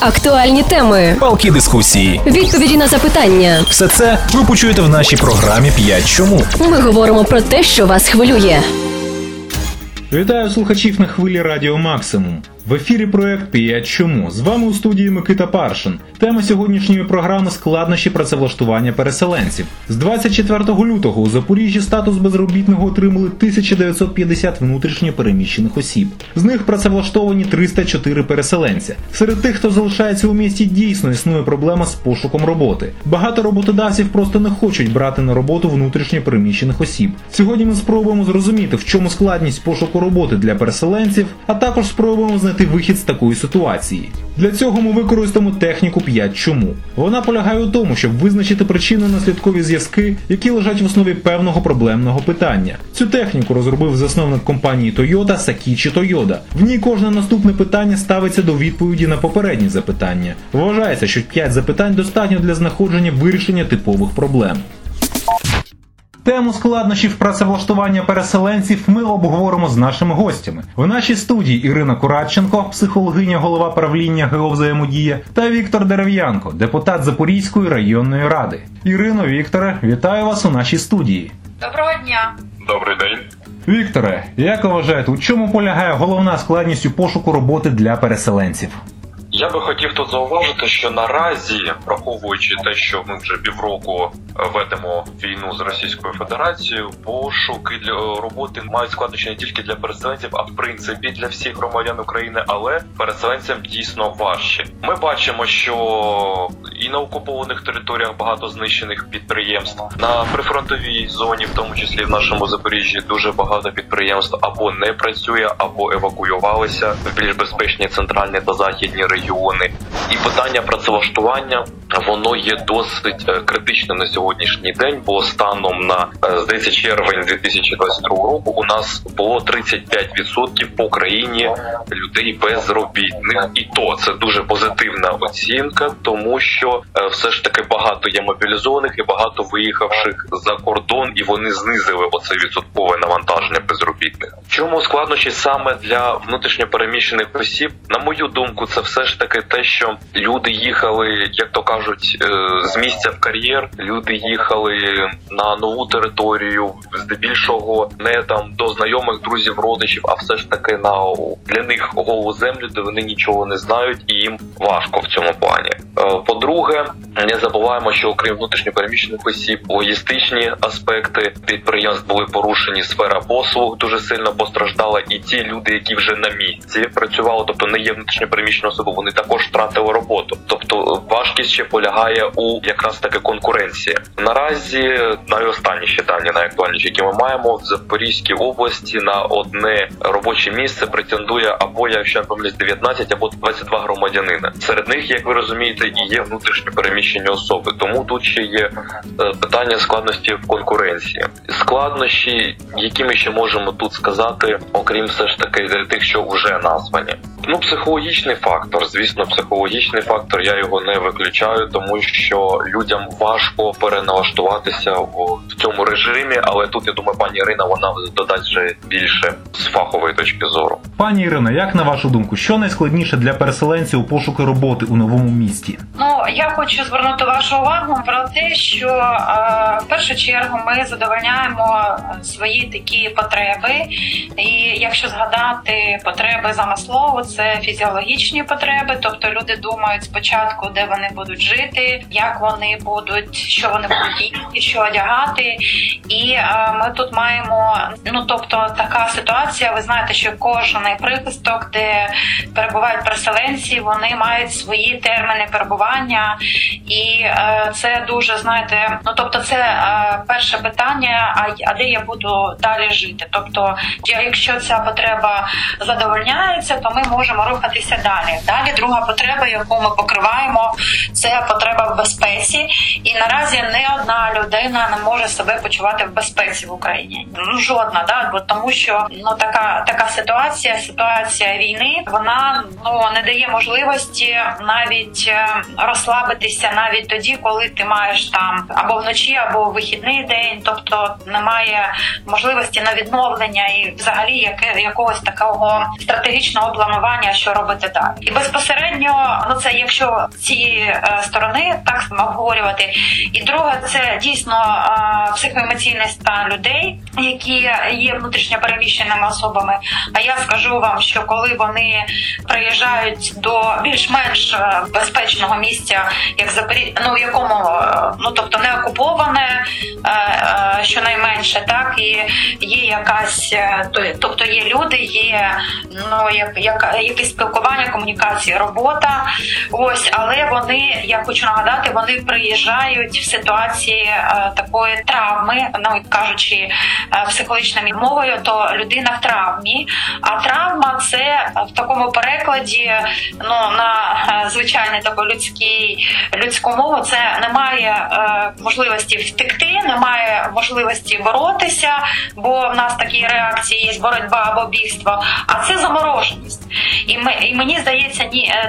Актуальні теми, палкі дискусії, відповіді на запитання. Все це ви почуєте в нашій програмі «5 чому?». Ми говоримо про те, що вас хвилює. Вітаю слухачів на хвилі Радіо Максимум. В ефірі проект «5 чому?». З вами у студії Микита Паршин. Тема сьогоднішньої програми – складнощі працевлаштування переселенців. З 24 лютого у Запоріжжі статус безробітного отримали 1950 внутрішньо переміщених осіб. З них працевлаштовані 304 переселенці. Серед тих, хто залишається у місті, дійсно існує проблема з пошуком роботи. Багато роботодавців просто не хочуть брати на роботу внутрішньо переміщених осіб. Сьогодні ми спробуємо зрозуміти, в чому складність пошуку роботи для переселенців, а також спробуємо знайти вихід з такої ситуації. Для цього ми використаємо техніку «5 чому?». Вона полягає у тому, щоб визначити причинно-наслідкові зв'язки, які лежать в основі певного проблемного питання. Цю техніку розробив засновник компанії Toyota Sakichi Toyoda. В ній кожне наступне питання ставиться до відповіді на попередні запитання. Вважається, що 5 запитань достатньо для знаходження вирішення типових проблем. Тему складнощів працевлаштування переселенців ми обговоримо з нашими гостями. В нашій студії Ірина Куратченко, психологиня, голова правління ГО «Взаємодія», та Віктор Дерев'янко, депутат Запорізької районної ради. Ірино, Вікторе, вітаю вас у нашій студії. Доброго дня. Добрий день. Вікторе, як ви вважаєте, у чому полягає головна складність у пошуку роботи для переселенців? Я би хотів тут зауважити, що наразі, враховуючи те, що ми вже півроку ведемо війну з Російською Федерацією, пошуки для роботи мають складнощі не тільки для переселенців, а в принципі для всіх громадян України, але переселенцям дійсно важче. Ми бачимо, що і на окупованих територіях багато знищених підприємств, на прифронтовій зоні, в тому числі в нашому Запоріжжі, дуже багато підприємств або не працює, або евакуювалися в більш безпечні центральні та західні регіони. І питання працевлаштування, воно є досить критичним на сьогоднішній день, бо станом на, здається, червень 2022 року у нас було 35% по країні людей безробітних. І то це дуже позитивна оцінка, тому що все ж таки багато є мобілізованих і багато виїхавших за кордон, і вони знизили оце відсоткове навантаження безробітних. Чому складнощі саме для внутрішньопереміщених осіб? На мою думку, це все ж таки те, що люди їхали, як то кажуть, з місця в кар'єр, люди їхали на нову територію, здебільшого не там до знайомих, друзів, родичів, а все ж таки на для них голу землю, де вони нічого не знають, і їм важко в цьому плані. По-друге, не забуваємо, що окрім внутрішньопереміщених осіб, логістичні аспекти підприємств були порушені, сфера послуг дуже сильно постраждала, і ті люди, які вже на місці працювали, тобто не є внутрішньопереміщені особи, вони також втратили роботу. Тобто важкість ще полягає у якраз таки конкуренції. Наразі найостанніші дані, найактуальніші, які ми маємо, в Запорізькій області на одне робоче місце претендує або, якщо я помиляюсь, 19 або 22 громадянина. Серед них, як ви розумієте, і є внутрішньо переміщені особи. Тому тут ще є питання складності в конкуренції. Складнощі, які ми ще можемо тут сказати, окрім все ж таки тих, що вже названі. Ну, психологічний фактор, звісно, психологічний фактор, я його не виключаю, тому що людям важко переналаштуватися в цьому режимі, але тут, я думаю, пані Ірина, вона додасть вже більше з фахової точки зору. Пані Ірина, як на вашу думку, що найскладніше для переселенців у пошуку роботи у новому місті? Ну, я хочу звернути вашу увагу про те, що в першу чергу ми задовольняємо свої такі потреби, і якщо згадати потреби за Маслоу, це фізіологічні потреби, тобто люди думають спочатку, де вони будуть жити, як вони будуть, що вони будуть їсти, що одягати. І ми тут маємо, така ситуація, ви знаєте, що кожен прихисток, де перебувають переселенці, вони мають свої терміни перебування. І це дуже, знаєте, це перше питання, а де я буду далі жити? Тобто, якщо ця потреба задовольняється, то ми можемо рухатися далі. Далі друга потреба, яку ми покриваємо, це потреба в безпеці. І наразі не одна людина не може себе почувати в безпеці в Україні. Жодна, да? Бо тому що така ситуація війни, вона не дає можливості навіть розслабитися розслабитися навіть тоді, коли ти маєш там або вночі, або вихідний день, тобто немає можливості на відновлення і взагалі якогось такого стратегічного планування, що робити далі. І безпосередньо, це якщо з цієї сторони так обговорювати. І друге, це дійсно психоемоційний стан людей, які є внутрішньо переміщеними особами. А я скажу вам, що коли вони приїжджають до більш-менш безпечного місця, як Запоріжжя, ну в якому, ну тобто не окуповане, щонайменше, так, і є якась, тобто є люди, є ну якесь спілкування, комунікація, робота. Ось, але вони, я хочу нагадати, вони приїжджають в ситуації такої травми, ну кажучи психологічною мовою, то людина в травмі. А травма – це в такому перекладі, ну на звичайний такий людську мову, це немає можливості втекти, немає можливості боротися, бо в нас такі реакції є: боротьба або бігство. А це замороженість. І мені здається,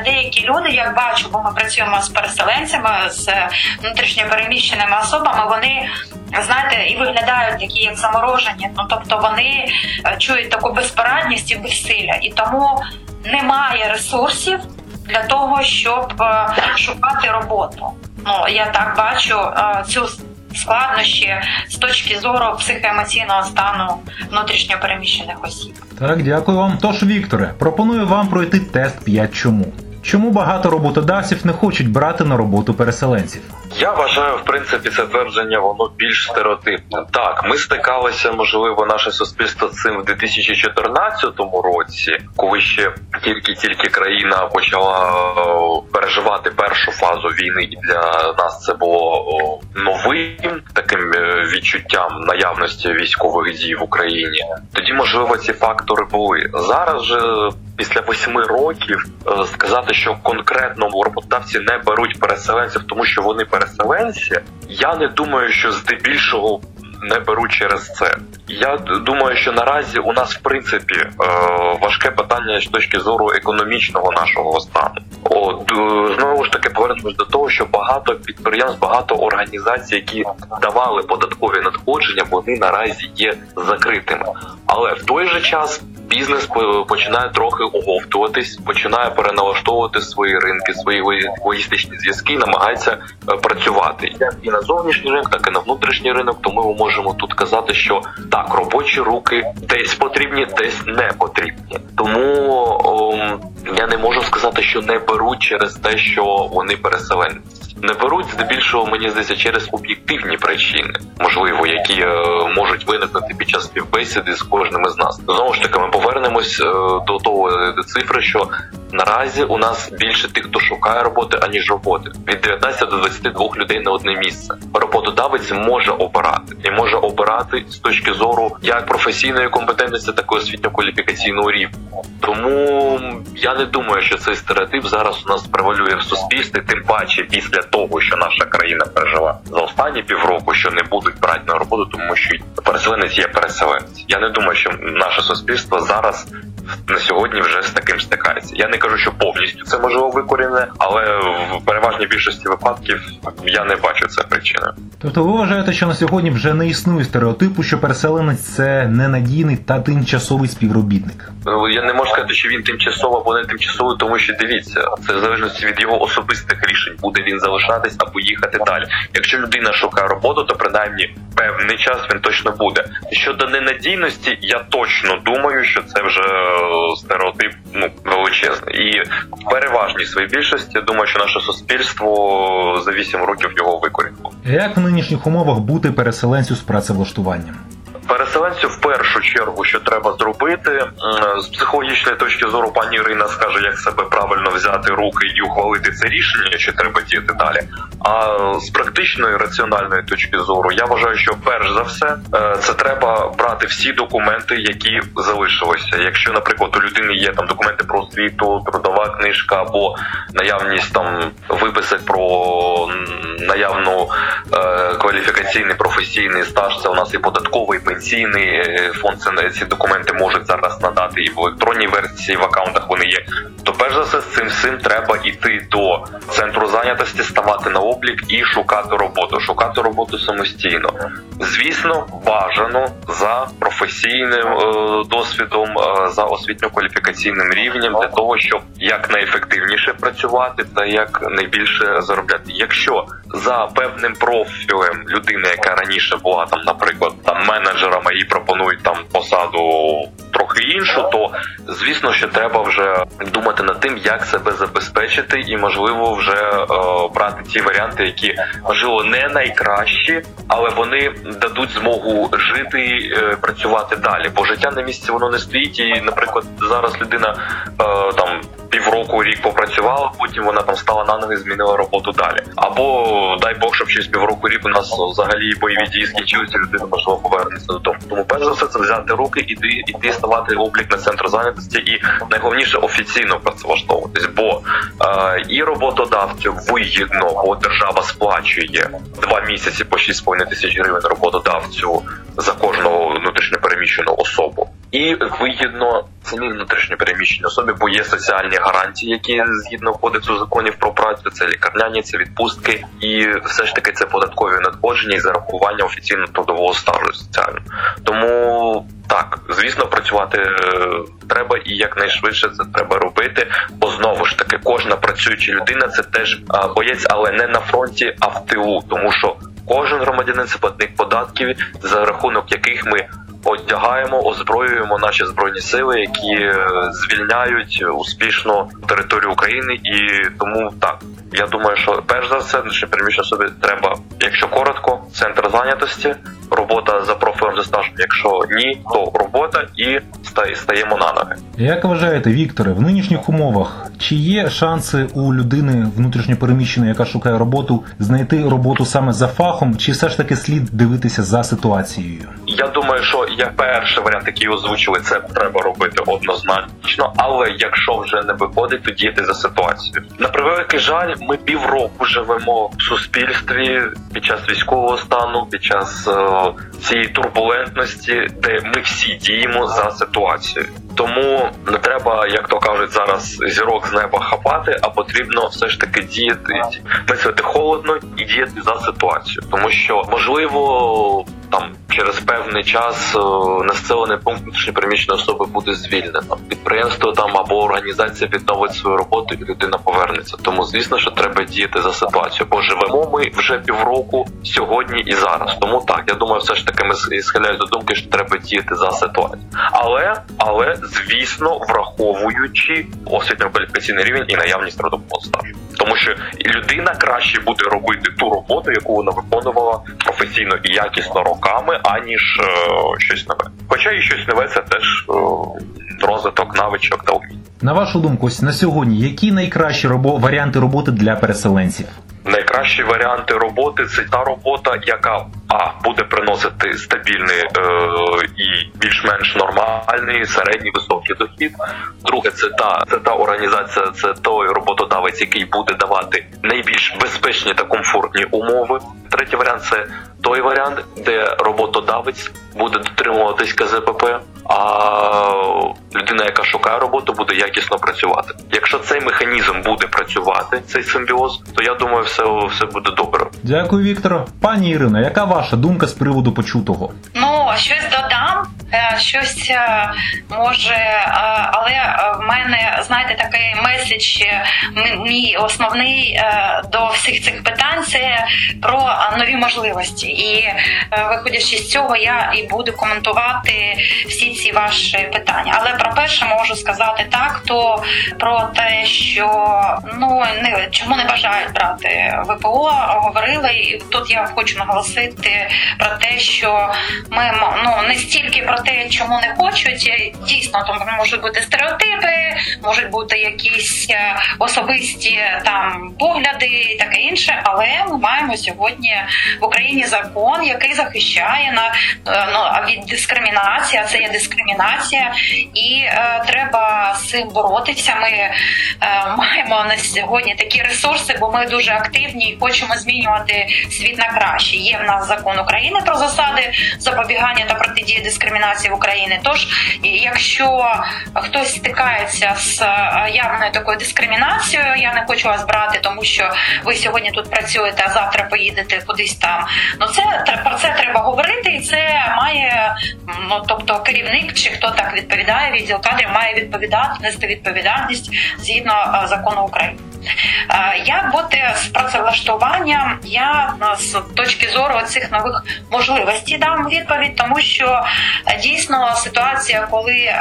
деякі люди, я бачу, бо ми працюємо з переселенцями, з внутрішньо переміщеними особами, вони, знаєте, і виглядають такі, як заморожені. Ну, тобто вони чують таку безпорадність і безсилля. І тому немає ресурсів для того, щоб шукати роботу. Ну, я так бачу цю складнощі з точки зору психоемоційного стану внутрішньо переміщених осіб. Так, дякую вам. Тож, Вікторе, пропоную вам пройти тест 5 «Чому?». Чому багато роботодавців не хочуть брати на роботу переселенців? Я вважаю, в принципі, це твердження, воно більш стереотипне. Так, ми стикалися, можливо, наше суспільство з цим в 2014 році, коли ще тільки країна почала переживати першу фазу війни, і для нас це було новим таким відчуттям наявності військових дій в Україні. Тоді, можливо, ці фактори були. Зараз же, після 8 років, сказати, що конкретно роботодавці не беруть переселенців, тому що вони переселенці, я не думаю, що здебільшого не беру через це. Я думаю, що наразі у нас, в принципі, важке питання з точки зору економічного нашого стану. От, знову ж таки, повернемось до того, що багато підприємств, багато організацій, які давали податкові надходження, вони наразі є закритими. Але в той же час бізнес починає трохи оговтуватись, починає переналаштовувати свої ринки, свої логістичні зв'язки, намагається працювати. Як і на зовнішній ринок, так і на внутрішній ринок, то ми можемо тут казати, що так, робочі руки десь потрібні, десь не потрібні. Тому я не можу сказати, що не беруть через те, що вони переселенці. Не беруть, здебільшого, мені здається, через об'єктивні причини, можливо, які можуть виникнути під час співбесіди з кожним із нас. Знову ж таки, ми повернемось до того цифри, що наразі у нас більше тих, хто шукає роботи, аніж роботи. Від 19 до 22 людей на одне місце. Роботодавець може обирати. І може обирати з точки зору як професійної компетентності, так і освітньо-кваліфікаційного рівня. Тому я не думаю, що цей стереотип зараз у нас превалює в суспільстві, тим паче після того, що наша країна пережила за останні півроку, що не будуть брати на роботу, тому що переселенець є переселенець. Я не думаю, що наше суспільство зараз на сьогодні вже з таким стикається. Я не кажу, що повністю це можливо викорінене, але в переважній більшості випадків я не бачу це причиною. Тобто ви вважаєте, що на сьогодні вже не існує стереотипу, що переселенець – це ненадійний та тимчасовий співробітник? Я не можу сказати, що він тимчасовий або не тимчасовий, тому що, дивіться, це в залежності від його особистих рішень. Буде він залишатись або їхати далі. Якщо людина шукає роботу, то принаймні певний час він точно буде. Щодо ненадійності, я точно думаю, що це вже стереотип величезний. І в переважній своїй більшості, я думаю, що наше суспільство за 8 років його викорінило. Як в нинішніх умовах бути переселенцю з працевлаштуванням? Переселенцю в першу чергу, що треба зробити, з психологічної точки зору пані Ірина скаже, як себе правильно взяти руки і ухвалити це рішення, чи треба діяти далі. А з практичної, раціональної точки зору, я вважаю, що перш за все, це треба брати всі документи, які залишилися. Якщо, наприклад, у людини є там документи про освіту, трудова книжка або наявність там виписок про наявно кваліфікаційний, професійний стаж, це у нас і податковий, і пенсійний фонд, ці документи можуть зараз надати і в електронній версії, в аккаунтах вони є. То перш за все з цим всім треба йти до центру зайнятості, ставати на облік і шукати роботу самостійно. Звісно, бажано за професійним досвідом, за освітньо-кваліфікаційним рівнем, для того, щоб якнайефективніше працювати та як найбільше заробляти. Якщо за певним профілем людина, яка раніше була там, наприклад, там менеджером, і пропонують там посаду трохи іншу, то звісно, що треба вже думати над тим, як себе забезпечити, і можливо вже брати ті варіанти, які можливо не найкращі, але вони дадуть змогу жити і працювати далі. Бо життя на місці воно не стоїть, і, наприклад, зараз людина там півроку, рік попрацювала, потім вона там стала на ноги, змінила роботу далі. Або, дай Бог, щоб через півроку, рік у нас взагалі бойові дії скінчилися, людина можливо повернеться додому. Тому перш за все це взяти руки, іти ставати облік на центр зайнятості і найголовніше офіційно працевлаштовуватись. Бо і роботодавцю вигідно, бо держава сплачує 2 місяці по 6,5 тисяч гривень роботодавцю за кожного внутрішньопереміщену особу. І вигідно самі внутрішньопереміщені особи, бо є соціальні гарантії, які згідно кодексу законів про працю, це лікарняні, це відпустки, і все ж таки це податкові надходження і зарахування офіційно трудового стажу соціально. Тому так, звісно, працювати треба і якнайшвидше це треба робити, бо знову ж таки кожна працююча людина це теж боєць, але не на фронті, а в тилу, тому що кожен громадянин це платник податків, за рахунок яких ми одягаємо, озброюємо наші збройні сили, які звільняють успішно територію України. І тому так, я думаю, що перш за все, що приміщення собі треба, якщо коротко, центр зайнятості, робота за профілем, за стажем, якщо ні, то робота і стаємо на ноги. Як вважаєте, Вікторе, в нинішніх умовах, чи є шанси у людини внутрішньопереміщеної, яка шукає роботу, знайти роботу саме за фахом, чи все ж таки слід дивитися за ситуацією? Я думаю, що перший варіант, який озвучили, це треба робити однозначно, але якщо вже не виходить, то діяти за ситуацією. На превеликий жаль, ми півроку живемо в суспільстві під час військового стану, під час цієї турбулентності, де ми всі діємо за ситуацією. Тому не треба, як то кажуть, зараз зірок з неба хапати, а потрібно все ж таки діяти, мислити холодно і діяти за ситуацію. Тому що, можливо, там через певний час населений пункт внутрішньопереміщеної особи буде звільнено. Підприємство там або організація відновить свою роботу і людина повернеться. Тому, звісно, що треба діяти за ситуацію. Бо живемо ми вже півроку сьогодні і зараз. Тому так, я думаю, все ж таки ми схиляюсь до думки, що треба діяти за ситуацію. Але звісно, враховуючи освітньо-кваліфікаційний рівень і наявність трудового стажу. Тому що людина краще буде робити ту роботу, яку вона виконувала професійно і якісно роками, аніж щось нове. Хоча і щось нове – це теж розвиток навичок та умінь. На вашу думку, ось на сьогодні, які найкращі варіанти роботи для переселенців? Найкращі варіанти роботи – це та робота, яка буде приносити стабільний і більш-менш нормальний, середній, високий дохід. Друге, це та організація, це той роботодавець, який буде давати найбільш безпечні та комфортні умови. Третій варіант – це той варіант, де роботодавець буде дотримуватись КЗпП, а людина, яка шукає роботу, буде якісно працювати. Якщо цей механізм буде працювати, цей симбіоз, то я думаю, все буде добре. Дякую, Вікторе. Пані Ірино, яка ваша думка з приводу почутого? Щось додам, щось може, але в мене, знаєте, такий меседж, мій основний до всіх цих питань, це про нові можливості. І виходячи з цього, я і буду коментувати всі ці ваші питання. Але про перше можу сказати так, то про те, що чому не бажають брати ВПО, говорили, і тут я хочу наголосити про те, що ми не стільки про те, чому не хочуть. Дійсно, там можуть бути стереотипи, можуть бути якісь особисті там погляди і таке інше, але ми маємо сьогодні в Україні закон, який захищає від дискримінації, а це є дискримінація, і треба з цим боротися. Ми маємо на сьогодні такі ресурси, бо ми дуже активні і хочемо змінювати світ на краще. Є в нас закон України про засади запобігання та протидії дискримінації в Україні. Тож, якщо хтось стикається з явною такою дискримінацією, я не хочу вас брати, тому що ви сьогодні тут працюєте, а завтра поїдете кудись там. Про це треба говорити, і це має, тобто керівник чи хто так відповідає, відділ кадрів має нести відповідальність згідно закону України. Як бути з працевлаштуванням? Я з точки зору цих нових можливостей дам відповідь, тому що дійсно ситуація, коли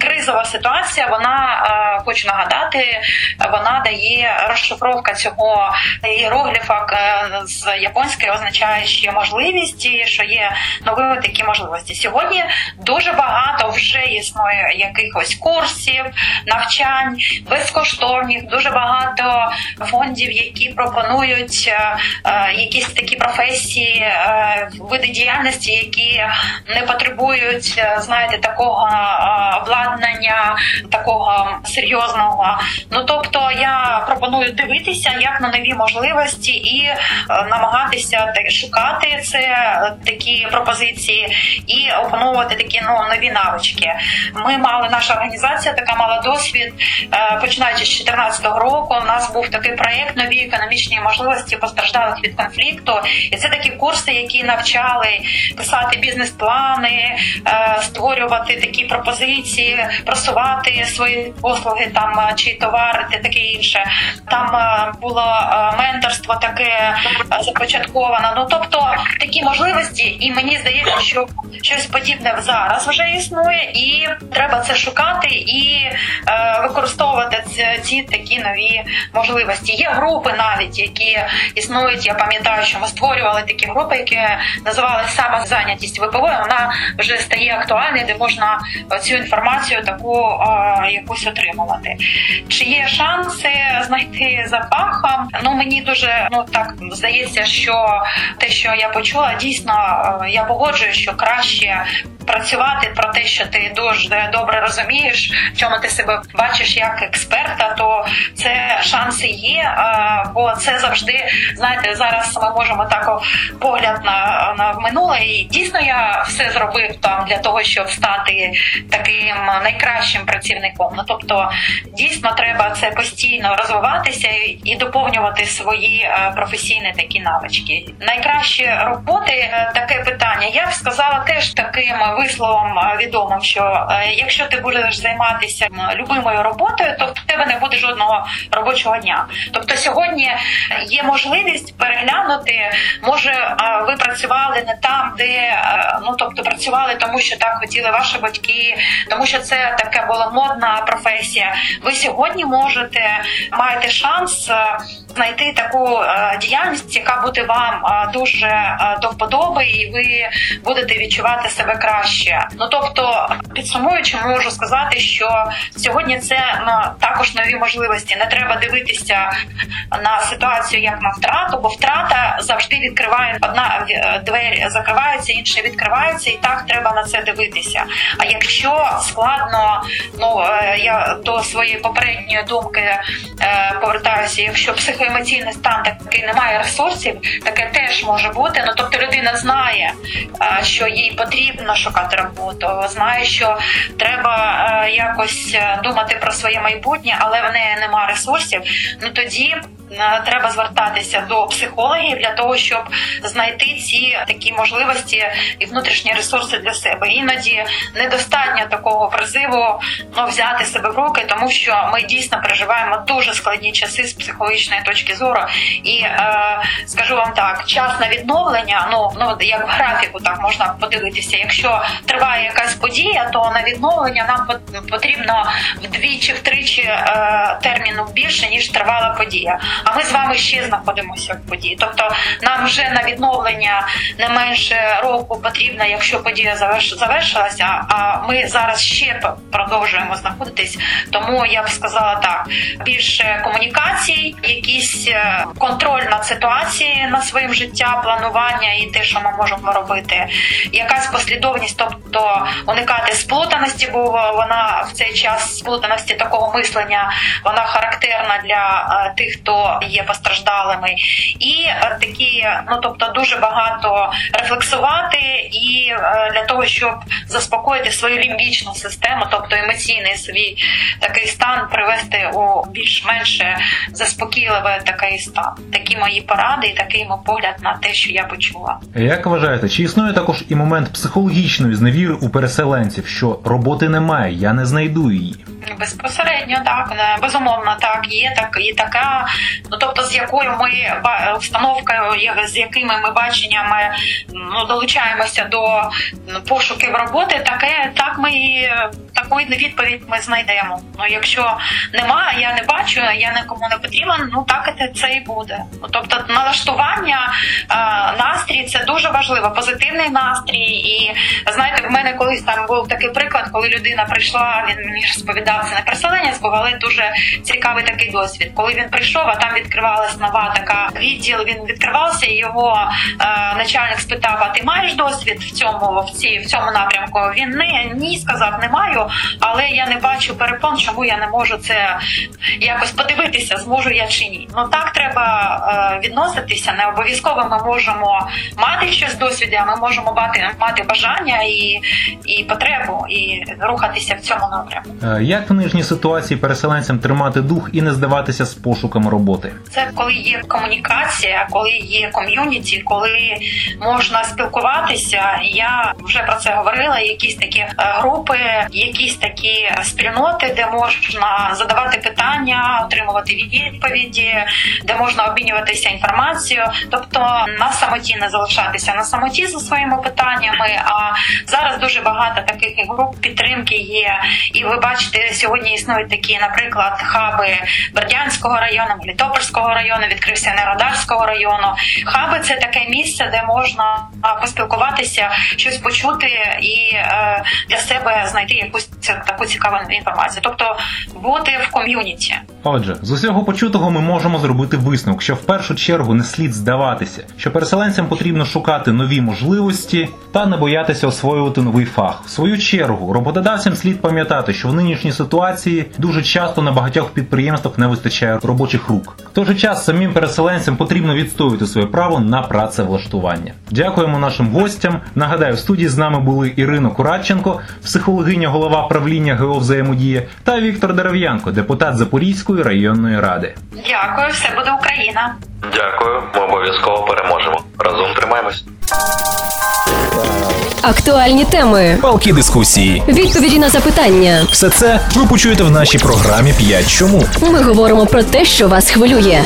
кризова ситуація, вона, хочу нагадати, вона дає розшифровка цього іерогліфа з японської, означає, що є можливість, що є нові такі можливості. Сьогодні дуже багато вже існує якихось курсів, навчань, безкоштовних, дуже багато фондів, які пропонують якісь такі професії, види діяльності, які не потребують, знаєте, такого обладнання, такого серйозного. Тобто я пропоную дивитися, як на нові можливості і намагатися шукати такі пропозиції і опановувати такі нові навички. Наша організація така мала досвід, починаючи з 2014 року, у нас був такий проєкт «Нові економічні можливості постраждалих від конфлікту». І це такі курси, які навчали писати бізнес-плани, створювати такі пропозиції, просувати свої послуги там, чи товари, та таке інше. Там було менторство таке започатковане. Тобто такі можливості, і мені здається, що щось подібне зараз вже існує, і треба це шукати і використовувати ці такі нові можливості. Є групи навіть, які існують. Я пам'ятаю, що ми створювали такі групи, які називалися «Самозайнятість ВПО». Вона вже стає актуальною, де можна цю інформацію таку якусь отримувати. Чи є шанси знайти за фахом? Мені дуже так здається, що те, що я почула, дійсно я погоджуюсь, що краще працювати про те, що ти дуже добре розумієш, в чому ти себе бачиш як експерта, то це шанси є, бо це завжди, знаєте, зараз ми можемо так погляд на минуле, і дійсно я все зробив там для того, щоб стати таким найкращим працівником. Тобто дійсно треба це постійно розвиватися і доповнювати свої професійні такі навички. Найкращі роботи, таке питання, я б сказала теж таким висловом відомим, що якщо ти будеш займатися любимою роботою, то в тебе не буде жодного робочого дня. Тобто сьогодні є можливість переглянути, може ви працювали не там, де, тобто працювали тому, що так хотіли ваші батьки, тому що це така була модна професія. Ви сьогодні маєте шанс знайти таку діяльність, яка буде вам дуже до вподоби, і ви будете відчувати себе краще. Тобто, підсумуючи, можу сказати, що сьогодні це також нові можливості. Не треба дивитися на ситуацію як на втрату, бо втрата завжди відкриває, одна двері закривається, інша відкривається, і так треба на це дивитися. А якщо складно, я до своєї попередньої думки повертаюся, якщо психоемоційний стан такий, немає ресурсів, таке теж може бути. Тобто людина знає, що їй потрібно шукати роботу, знає, що треба якось думати про своє майбутнє, але в неї немає ресурсів, тоді треба звертатися до психологів для того, щоб знайти ці такі можливості і внутрішні ресурси для себе. Іноді недостатньо такого призиву взяти себе в руки, тому що ми дійсно переживаємо дуже складні часи з психологічної точки зору. І скажу вам так, час на відновлення, як в графіку так можна подивитися, якщо триває якась подія, то на відновлення нам потрібно вдвічі-втричі терміну більше, ніж тривала подія. а ми з вами ще знаходимося в події. Тобто нам вже на відновлення не менше року потрібно, якщо подія завершилася, а ми зараз ще продовжуємо знаходитись. Тому я б сказала так, більше комунікацій, якийсь контроль над ситуацією, над своїм життям, планування і те, що ми можемо робити. Якась послідовність, тобто уникати сплутаності, бо вона в цей час, сплутаності такого мислення, вона характерна для тих, хто є постраждалими. І такі, тобто дуже багато рефлексувати і для того, щоб заспокоїти свою лімбічну систему, тобто емоційний свій такий стан привести у більш-менше заспокійливе такий стан. Такі мої поради і такий мій погляд на те, що я почула. Як вважаєте, чи існує також і момент психологічної зневіри у переселенців, що роботи немає, я не знайду її? Безпосередньо, так, безумовно, так, є так, і така, тобто з якою ми установкою, з якими ми баченнями долучаємося до пошуків роботи, такої відповідь ми знайдемо. Якщо немає, я не бачу, я нікому не потрібен, так це і буде. Тобто налаштування, настрій, це дуже важливо, позитивний настрій. І знаєте, в мене колись там був такий приклад, коли людина прийшла, він мені розповідав це на переселення, збували дуже цікавий такий досвід. Коли він прийшов, а там відкривалась нова така відділ, він відкривався, і його начальник спитав: а ти маєш досвід в цьому напрямку? Він ні, сказав, не маю, але я не бачу перепон, чому я не можу це якось подивитися, зможу я чи ні. Так треба відноситися, не обов'язково ми можемо мати щось досвіду, а ми можемо мати бажання і потребу, і рухатися в цьому напрямку. Як в нинішній ситуації переселенцям тримати дух і не здаватися з пошуком роботи? Це коли є комунікація, коли є ком'юніті, коли можна спілкуватися. Я вже про це говорила, якісь такі групи, якісь такі спільноти, де можна задавати питання, отримувати відповіді, де можна обмінюватися інформацією. Тобто на самоті не залишатися, на самоті за своїми питаннями. А зараз дуже багато таких груп підтримки є. І ви бачите, сьогодні існують такі, наприклад, хаби Бердянського району, Мелітопольського району, відкрився Неродарського району. Хаби – це таке місце, де можна поспілкуватися, щось почути і для себе знайти якусь таку цікаву інформацію. Тобто бути в ком'юніті. Отже, з усього почутого ми можемо зробити висновок, що в першу чергу не слід здаватися, що переселенцям потрібно шукати нові можливості та не боятися освоювати новий фах. В свою чергу, роботодавцям слід пам'ятати, що в нинішній ситуації дуже часто на багатьох підприємствах не вистачає робочих рук. В той же час самим переселенцям потрібно відстоювати своє право на працевлаштування. Дякуємо нашим гостям. Нагадаю, в студії з нами були Ірина Куратченко, психологиня, голова правління ГО «Взаємодія», та Віктор Дерев'янко, депутат Запорізької районної ради. Дякую, все буде Україна. Дякую, ми обов'язково переможемо. Разом тримаємось. Актуальні теми, палкі дискусії, відповіді на запитання. Все це ви почуєте в нашій програмі «5 чому». Ми говоримо про те, що вас хвилює.